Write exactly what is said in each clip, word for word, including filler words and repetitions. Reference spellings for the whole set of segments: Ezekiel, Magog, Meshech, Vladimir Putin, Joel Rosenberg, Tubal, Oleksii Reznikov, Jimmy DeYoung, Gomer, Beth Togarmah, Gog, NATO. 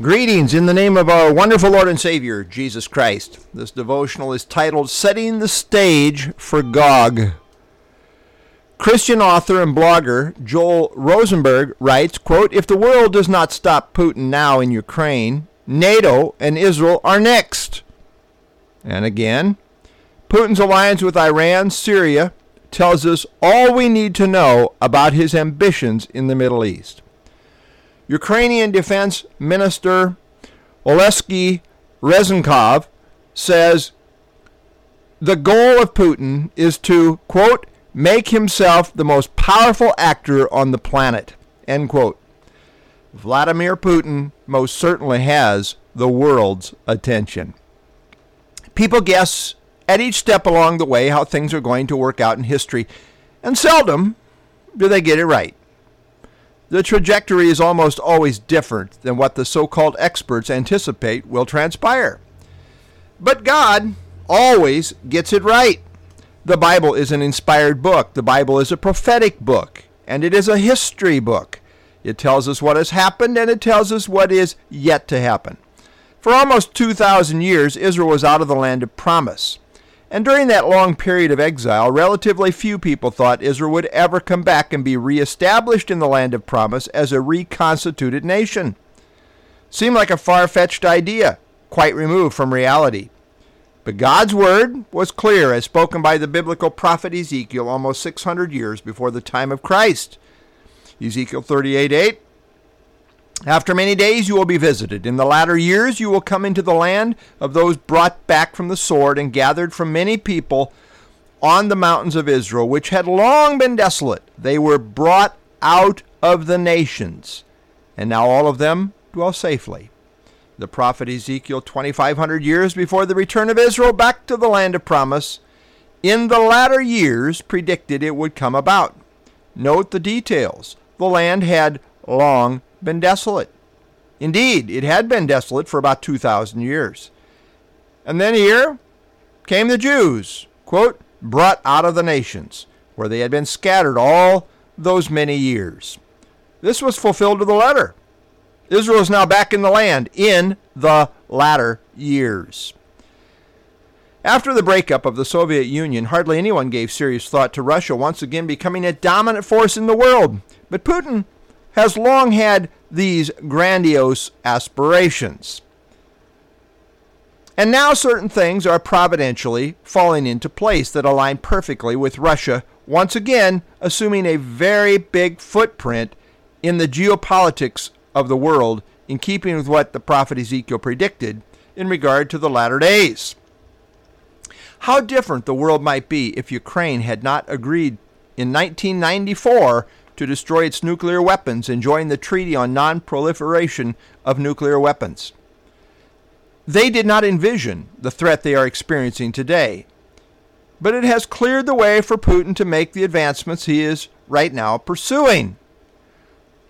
Greetings in the name of our wonderful Lord and Savior, Jesus Christ. This devotional is titled, Setting the Stage for Gog. Christian author and blogger Joel Rosenberg writes, quote, if the world does not stop Putin now in Ukraine, NATO and Israel are next. And again, Putin's alliance with Iran, Syria, tells us all we need to know about his ambitions in the Middle East. Ukrainian Defense Minister Oleksii Reznikov says the goal of Putin is to, quote, make himself the most powerful actor on the planet, end quote. Vladimir Putin most certainly has the world's attention. People guess at each step along the way how things are going to work out in history, and seldom do they get it right. The trajectory is almost always different than what the so-called experts anticipate will transpire. But God always gets it right. The Bible is an inspired book. The Bible is a prophetic book, and it is a history book. It tells us what has happened, and it tells us what is yet to happen. For almost two thousand years, Israel was out of the land of promise. And during that long period of exile, relatively few people thought Israel would ever come back and be reestablished in the land of promise as a reconstituted nation. Seemed like a far-fetched idea, quite removed from reality. But God's word was clear, as spoken by the biblical prophet Ezekiel almost six hundred years before the time of Christ. Ezekiel thirty-eight eight, after many days you will be visited. In the latter years you will come into the land of those brought back from the sword and gathered from many people on the mountains of Israel, which had long been desolate. They were brought out of the nations, and now all of them dwell safely. The prophet Ezekiel, twenty-five hundred years before the return of Israel back to the land of promise, in the latter years predicted it would come about. Note the details. The land had long been desolate. Indeed, it had been desolate for about two thousand years. And then here came the Jews, quote, brought out of the nations, where they had been scattered all those many years. This was fulfilled to the letter. Israel is now back in the land in the latter years. After the breakup of the Soviet Union, hardly anyone gave serious thought to Russia once again becoming a dominant force in the world. But Putin has long had these grandiose aspirations. And now certain things are providentially falling into place that align perfectly with Russia, once again assuming a very big footprint in the geopolitics of the world, in keeping with what the prophet Ezekiel predicted in regard to the latter days. How different the world might be if Ukraine had not agreed in nineteen ninety-four to destroy its nuclear weapons and join the Treaty on Non-Proliferation of Nuclear Weapons. They did not envision the threat they are experiencing today, but it has cleared the way for Putin to make the advancements he is right now pursuing.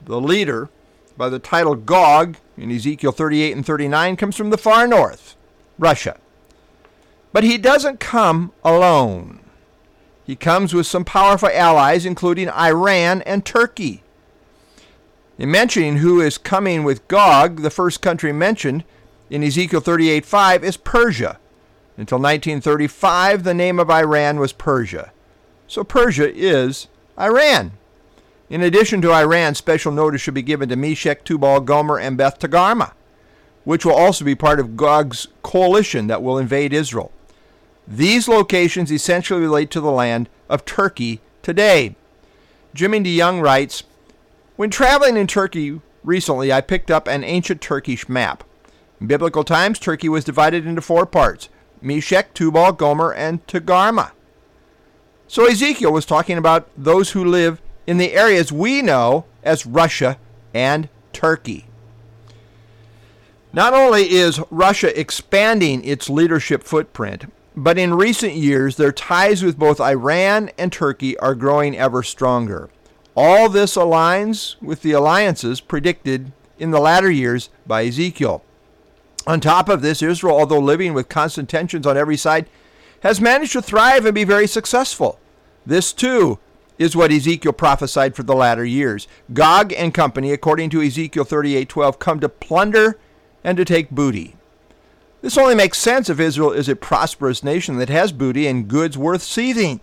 The leader, by the title Gog, in Ezekiel thirty-eight and thirty-nine, comes from the far north, Russia. But he doesn't come alone. He comes with some powerful allies, including Iran and Turkey. In mentioning who is coming with Gog, the first country mentioned in Ezekiel thirty-eight five is Persia. Until nineteen thirty-five, the name of Iran was Persia. So Persia is Iran. In addition to Iran, special notice should be given to Meshech, Tubal, Gomer, and Beth Togarmah, which will also be part of Gog's coalition that will invade Israel. These locations essentially relate to the land of Turkey today. Jimmy DeYoung writes, when traveling in Turkey recently, I picked up an ancient Turkish map. In biblical times, Turkey was divided into four parts, Meshech, Tubal, Gomer, and Togarmah. So Ezekiel was talking about those who live in the areas we know as Russia and Turkey. Not only is Russia expanding its leadership footprint, but in recent years, their ties with both Iran and Turkey are growing ever stronger. All this aligns with the alliances predicted in the latter years by Ezekiel. On top of this, Israel, although living with constant tensions on every side, has managed to thrive and be very successful. This, too, is what Ezekiel prophesied for the latter years. Gog and company, according to Ezekiel thirty-eight twelve, come to plunder and to take booty. This only makes sense if Israel is a prosperous nation that has booty and goods worth seizing.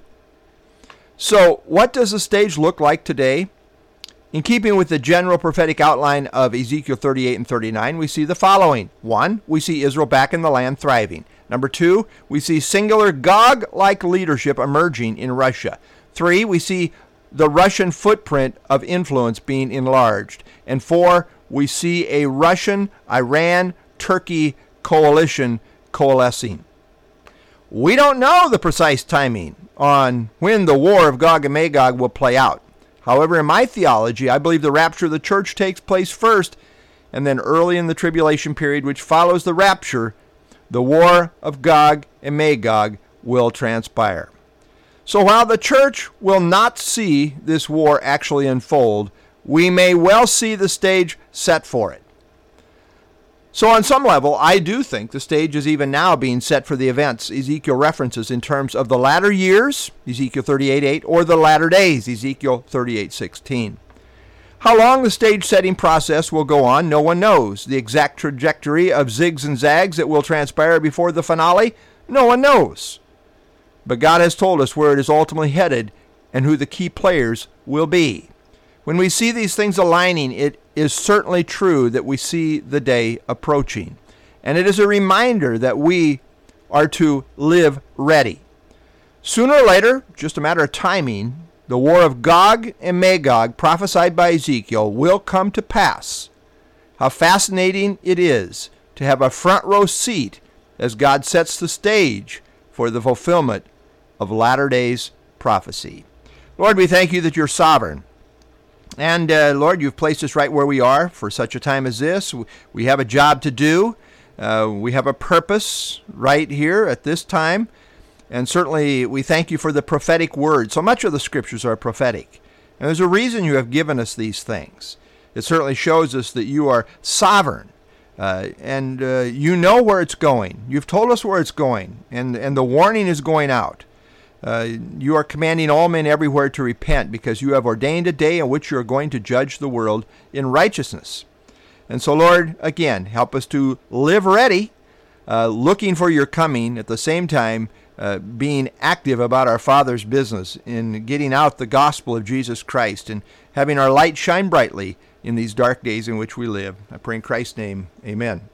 So, what does the stage look like today? In keeping with the general prophetic outline of Ezekiel thirty-eight and thirty-nine, we see the following. One, we see Israel back in the land thriving. Number two, we see singular Gog-like leadership emerging in Russia. Three, we see the Russian footprint of influence being enlarged. And four, we see a Russian-Iran-Turkey coalition coalescing. We don't know the precise timing on when the war of Gog and Magog will play out. However, in my theology, I believe the rapture of the church takes place first, and then early in the tribulation period, which follows the rapture, the war of Gog and Magog will transpire. So while the church will not see this war actually unfold, we may well see the stage set for it. So on some level, I do think the stage is even now being set for the events Ezekiel references in terms of the latter years, Ezekiel thirty-eight eight, or the latter days, Ezekiel thirty-eight sixteen. How long the stage setting process will go on, no one knows. The exact trajectory of zigs and zags that will transpire before the finale, no one knows. But God has told us where it is ultimately headed and who the key players will be. When we see these things aligning, it is certainly true that we see the day approaching. And it is a reminder that we are to live ready. Sooner or later, just a matter of timing, the war of Gog and Magog prophesied by Ezekiel will come to pass. How fascinating it is to have a front row seat as God sets the stage for the fulfillment of latter-day's prophecy. Lord, we thank you that you're sovereign. And, uh, Lord, you've placed us right where we are for such a time as this. We have a job to do. Uh, we have a purpose right here at this time. And certainly we thank you for the prophetic word. So much of the Scriptures are prophetic. And there's a reason you have given us these things. It certainly shows us that you are sovereign. Uh, and uh, you know where it's going. You've told us where it's going. And, and the warning is going out. Uh, you are commanding all men everywhere to repent because you have ordained a day in which you are going to judge the world in righteousness. And so, Lord, again, help us to live ready, uh, looking for your coming, at the same time uh, being active about our Father's business in getting out the gospel of Jesus Christ and having our light shine brightly in these dark days in which we live. I pray in Christ's name, amen.